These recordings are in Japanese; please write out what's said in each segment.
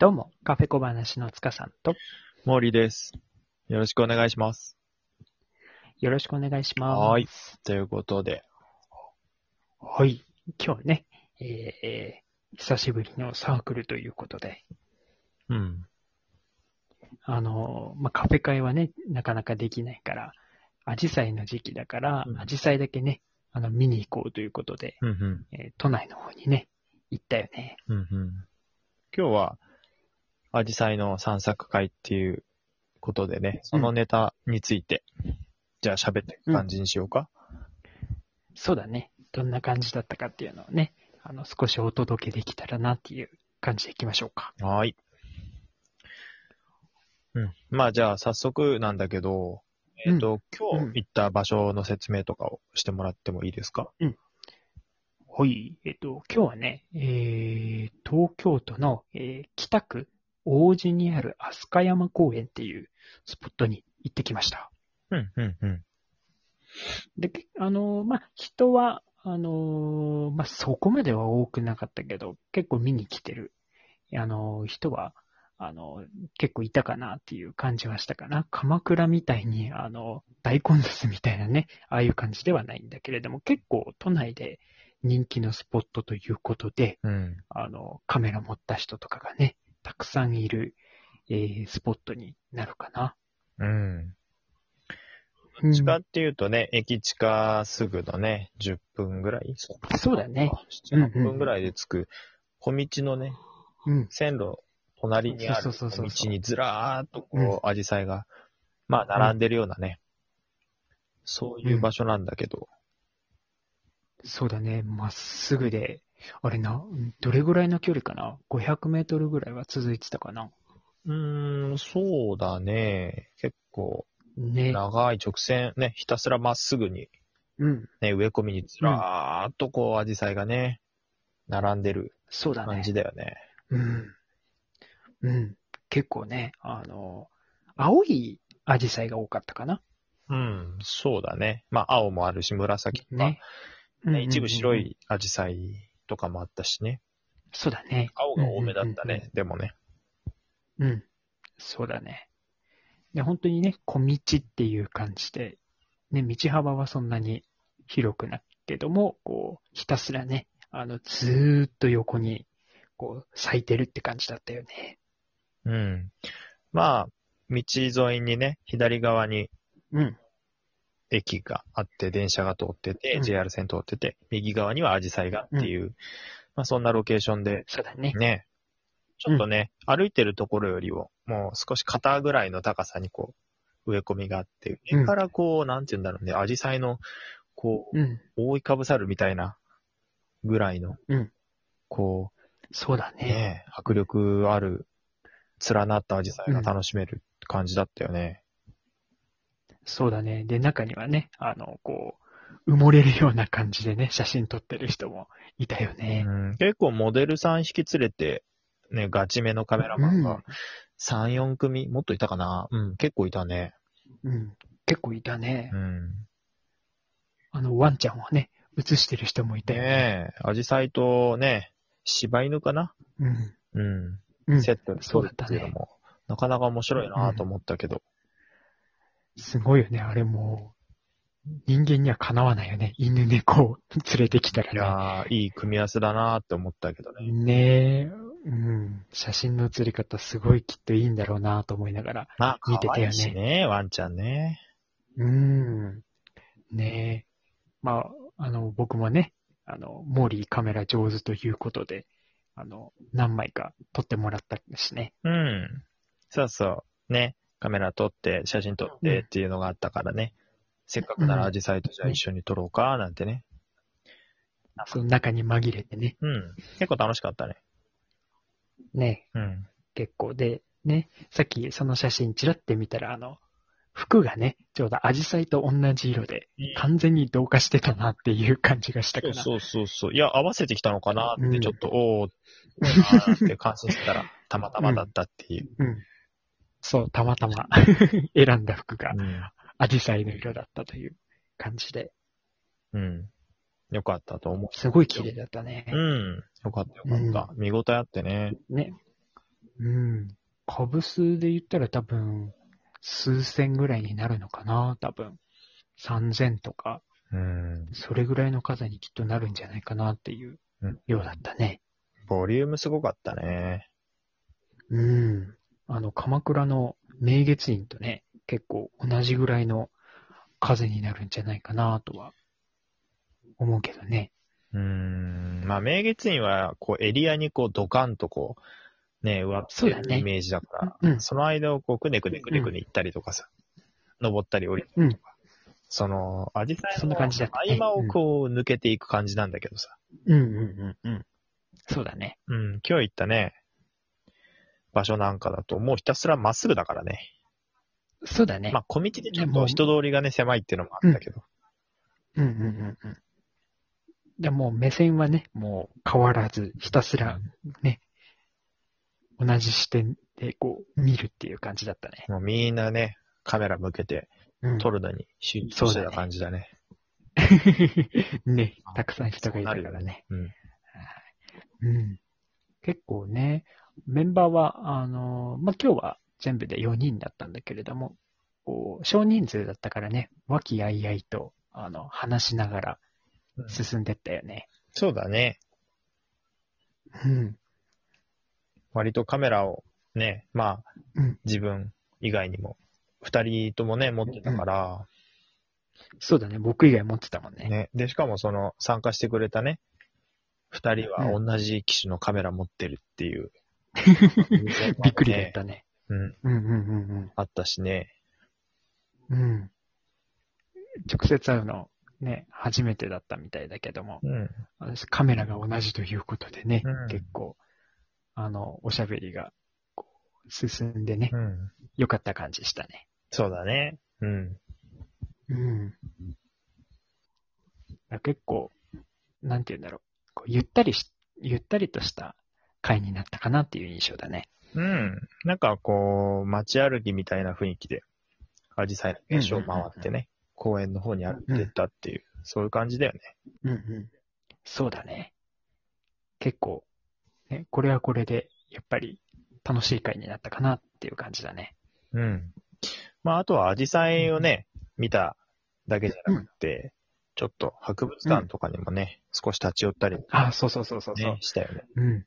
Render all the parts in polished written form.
どうも、カフェ小話の塚さんとモーリーです。よろしくお願いします。よろしくお願いします。はい。ということで。はい。今日ね、久しぶりのサークルということで。うん。カフェ会はね、なかなかできないから、紫陽花の時期だから、紫陽花だけね、見に行こうということで、都内の方にね、行ったよね。今日は、アジサイの散策会っていうことでね、そのネタについて、じゃあ喋っていく感じにしようか、そうだね。どんな感じだったかっていうのをね、少しお届けできたらなっていう感じでいきましょうか。はい。まあじゃあ早速なんだけど、今日行った場所の説明とかをしてもらってもいいですか？はい。今日はね、東京都の、北区王子にある飛鳥山公園っていうスポットに行ってきました。で、人は、そこまでは多くなかったけど、結構見に来てる、人は、結構いたかなっていう感じはしたかな。鎌倉みたいに、大混雑みたいなね、ああいう感じではないんだけれども、結構都内で人気のスポットということで、カメラ持った人とかがね、たくさんいる、スポットになるかな。どっちかっていうとね、駅近すぐのね、10分ぐらい。そうだね。7、8分ぐらいで着く、小道のね、線路、隣にある小道にずらーっとこう、アジサイが、並んでるようなね、そういう場所なんだけど。そうだね、まっすぐで、どれぐらいの距離かな ?500 メートルぐらいは続いてたかな。そうだね。結構、長い直線、ね、ひたすらまっすぐに、植え込みにずらーっとこう、アジサイがね、並んでる感じだよね。結構ね、青いアジサイが多かったかな。そうだね。まあ、青もあるし、紫とか。一部白いアジサイとかもあったしね。そうだね。青が多めだったね、でもね。そうだね。で、本当にね、小道っていう感じで、ね、道幅はそんなに広くないけども、こう、ひたすらね、ずーっと横に、こう、咲いてるって感じだったよね。まあ、道沿いにね、左側に、駅があって、電車が通ってて、JR 線通ってて、右側にはアジサイがっていう、そんなロケーションで、ちょっとね、歩いてるところよりも、もう少し肩ぐらいの高さにこう、植え込みがあって、上からこう、なんていうんだろうね、アジサイの、こう、覆いかぶさるみたいなぐらいの、こう、迫力ある、連なったアジサイが楽しめる感じだったよね。そうだね。で、中にはね、こう、埋もれるような感じでね、写真撮ってる人もいたよね。結構モデルさん引き連れて、ね、ガチめのカメラマンが、3、4組、もっといたかな。結構いたね。結構いたね。ワンちゃんをね、写してる人もいたよね。アジサイとね、柴犬かな。セットで撮るっていうのも、なかなか面白いなと思ったけど。すごいよね、あれもう、人間にはかなわないよね。犬猫を連れてきたらね。いい組み合わせだなって思ったけどね。写真の写り方すごいきっといいんだろうなと思いながら見てたよね。可愛いね、ワンちゃんね。まあ、僕もね、モーリーカメラ上手ということで、何枚か撮ってもらったしね。ね。カメラ撮って、写真撮ってっていうのがあったからね。せっかくならアジサイとじゃあ一緒に撮ろうか、なんてね。その中に紛れてね。結構楽しかったね。結構で、ね、さっきその写真ちらって見たら、服がね、ちょうどアジサイと同じ色で、完全に同化してたなっていう感じがしたから。いや、合わせてきたのかなって、ちょっと、って感心したら、たまたまだったっていう。そう、たまたま選んだ服が、アジサイの色だったという感じで。よかったと思う。すごい綺麗だったね。よかったよかった。見応えあってね。ね。株数で言ったら多分数千ぐらいになるのかな、多分3000とか、それぐらいの数にきっとなるんじゃないかなっていうようだったね。ボリュームすごかったね。鎌倉の明月院とね、結構同じぐらいの数になるんじゃないかなとは思うけどね。まあ明月院はこうエリアにこうドカンとこうね上ってるイメージだから、その間をこうくねくね行ったりとかさ、登ったり降りたりとか、そのアジサイの合間をこう抜けていく感じなんだけどさ。そうだね。今日行ったね場所なんかだともうひたすらまっすぐだからね。そうだね。まあ小道でちょっと人通りがね狭いっていうのもあったけど。でもう目線はね、もう変わらず、ひたすらね、同じ視点でこう見るっていう感じだったね。もうみんなね、カメラ向けて撮るのに集中してた感じだね。ね、たくさん人がいたからね。結構ね、メンバーは、まあ、今日は全部で4人だったんだけれども、こう少人数だったからね、和気あいあいと話しながら、進んでったよね。そうだね。割とカメラをね、まあ、自分以外にも2人ともね持ってたから、そうだね。僕以外持ってたもんね。でしかもその参加してくれたね2人は同じ機種のカメラ持ってるっていう、びっくりだったね。あったしね。直接会うの。ね、初めてだったみたいだけども、カメラが同じということでね、結構、おしゃべりがこう進んでね、良かった感じしたね。そうだね。結構、なんて言うんだろう、こうゆったりとした会になったかなっていう印象だね。なんかこう、街歩きみたいな雰囲気で、アジサイの現象を回ってね。公園の方に歩いてったっていう、そういう感じだよね。そうだね。結構、ね、これはこれで、やっぱり楽しい会になったかなっていう感じだね。まあ、あとはアジサイをね、見ただけじゃなくて、ちょっと博物館とかにもね、少し立ち寄ったり、したよね。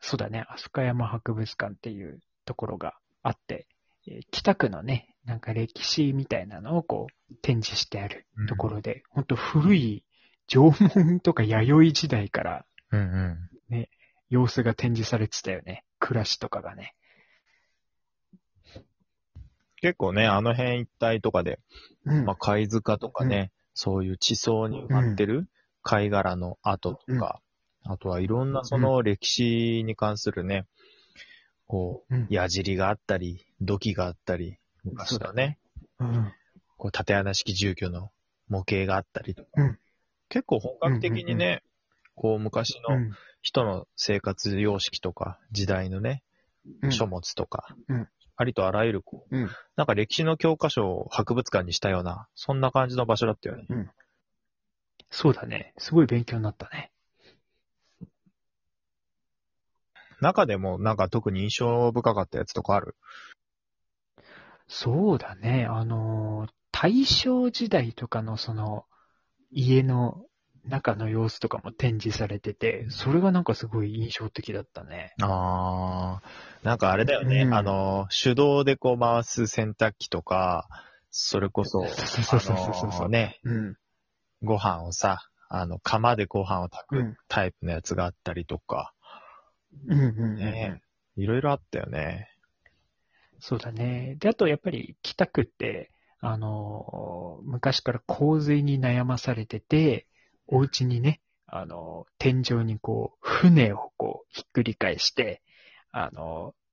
そうだね。飛鳥山博物館っていうところがあって、北区のね、なんか歴史みたいなのをこう展示してあるところで、本当古い縄文とか弥生時代から、様子が展示されてたよね。暮らしとかがね。結構ね、あの辺一帯とかで、まあ、貝塚とかね、そういう地層に埋まってる貝殻の跡とか、あとはいろんなその歴史に関するね、こう、矢尻があったり、土器があったり、昔のね、こう縦穴式住居の模型があったりとか、結構本格的にね、こう昔の人の生活様式とか、時代のね、書物とか、ありとあらゆるこう、なんか歴史の教科書を博物館にしたような、そんな感じの場所だったよね。そうだね。すごい勉強になったね。中でもなんか特に印象深かったやつとかある？そうだね。大正時代とかのその家の中の様子とかも展示されてて、それがなんかすごい印象的だったね。なんかあれだよね。手動でこう回す洗濯機とか、それこそ、ご飯をさ、釜でご飯を炊くタイプのやつがあったりとか、いろいろあったよね。そうだね。で、あとやっぱり北区って、昔から洪水に悩まされてて、お家にね、天井にこう、船をこう、ひっくり返して、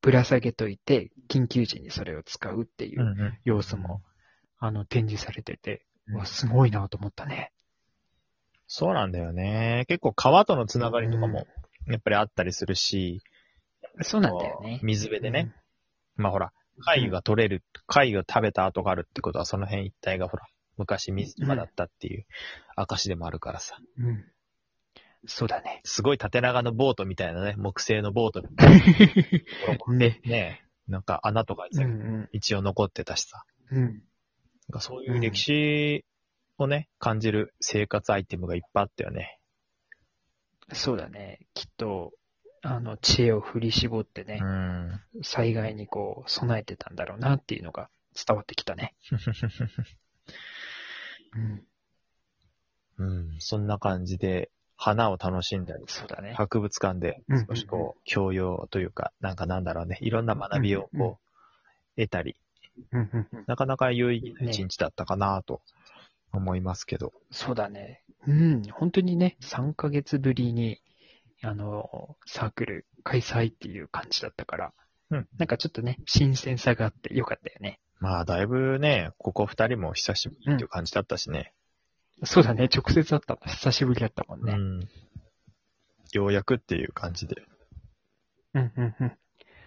ぶら下げといて、緊急時にそれを使うっていう様子も、展示されてて、すごいなと思ったね。そうなんだよね。結構川とのつながりとかも、やっぱりあったりするし、そうなんだよね。水辺でね。まあほら、貝が取れる、貝を食べた跡があるってことは、その辺一帯がほら、昔水場だったっていう証でもあるからさ。そうだね。すごい縦長のボートみたいなね、木製のボートみたいな。ね。ね。なんか穴とか、一応残ってたしさ。うん。なんかそういう歴史をね、感じる生活アイテムがいっぱいあったよね。そうだね。きっと、知恵を振り絞ってね、うん、災害にこう、備えてたんだろうなっていうのが伝わってきたね。うん、うん、そんな感じで、花を楽しんだり、そうだね、博物館で少しこう教養というか、なんかなんだろうね、いろんな学びをこう得たり、なかなか有意義な一日だったかなと思いますけど、ね。そうだね。うん、本当にね、3ヶ月ぶりにサークル開催っていう感じだったから、うん、なんかちょっとね、新鮮さがあってよかったよね。まあだいぶね、ここ2人も久しぶりっていう感じだったしね。うん、そうだね、直接会ったの久しぶりだったもんね。うん、ようやくっていう感じで。うんうんうん。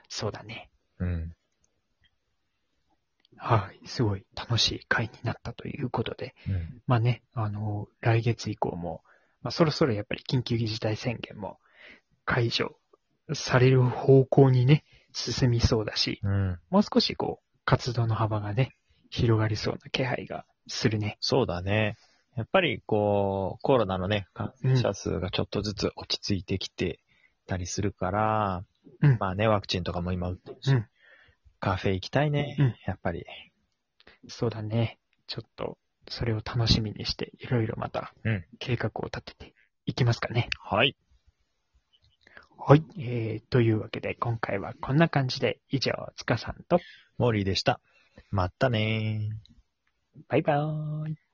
そうだね。うん。はい、すごい楽しい会になったということで、うん、まあね、来月以降も、まあ、そろそろやっぱり緊急事態宣言も解除される方向にね、進みそうだし、うん、もう少しこう活動の幅がね、広がりそうな気配がするね。そうだね。やっぱりこうコロナのね、感染者数がちょっとずつ落ち着いてきてたりするから、うん、まあね、ワクチンとかも今打ってるし、うん、カフェ行きたいね、うん、やっぱり。そうだね。ちょっとそれを楽しみにしていろいろまた計画を立てていきますかね。うん、はい。はい、というわけで今回はこんな感じで、以上塚さんとモーリーでした。またねー。バイバーイ。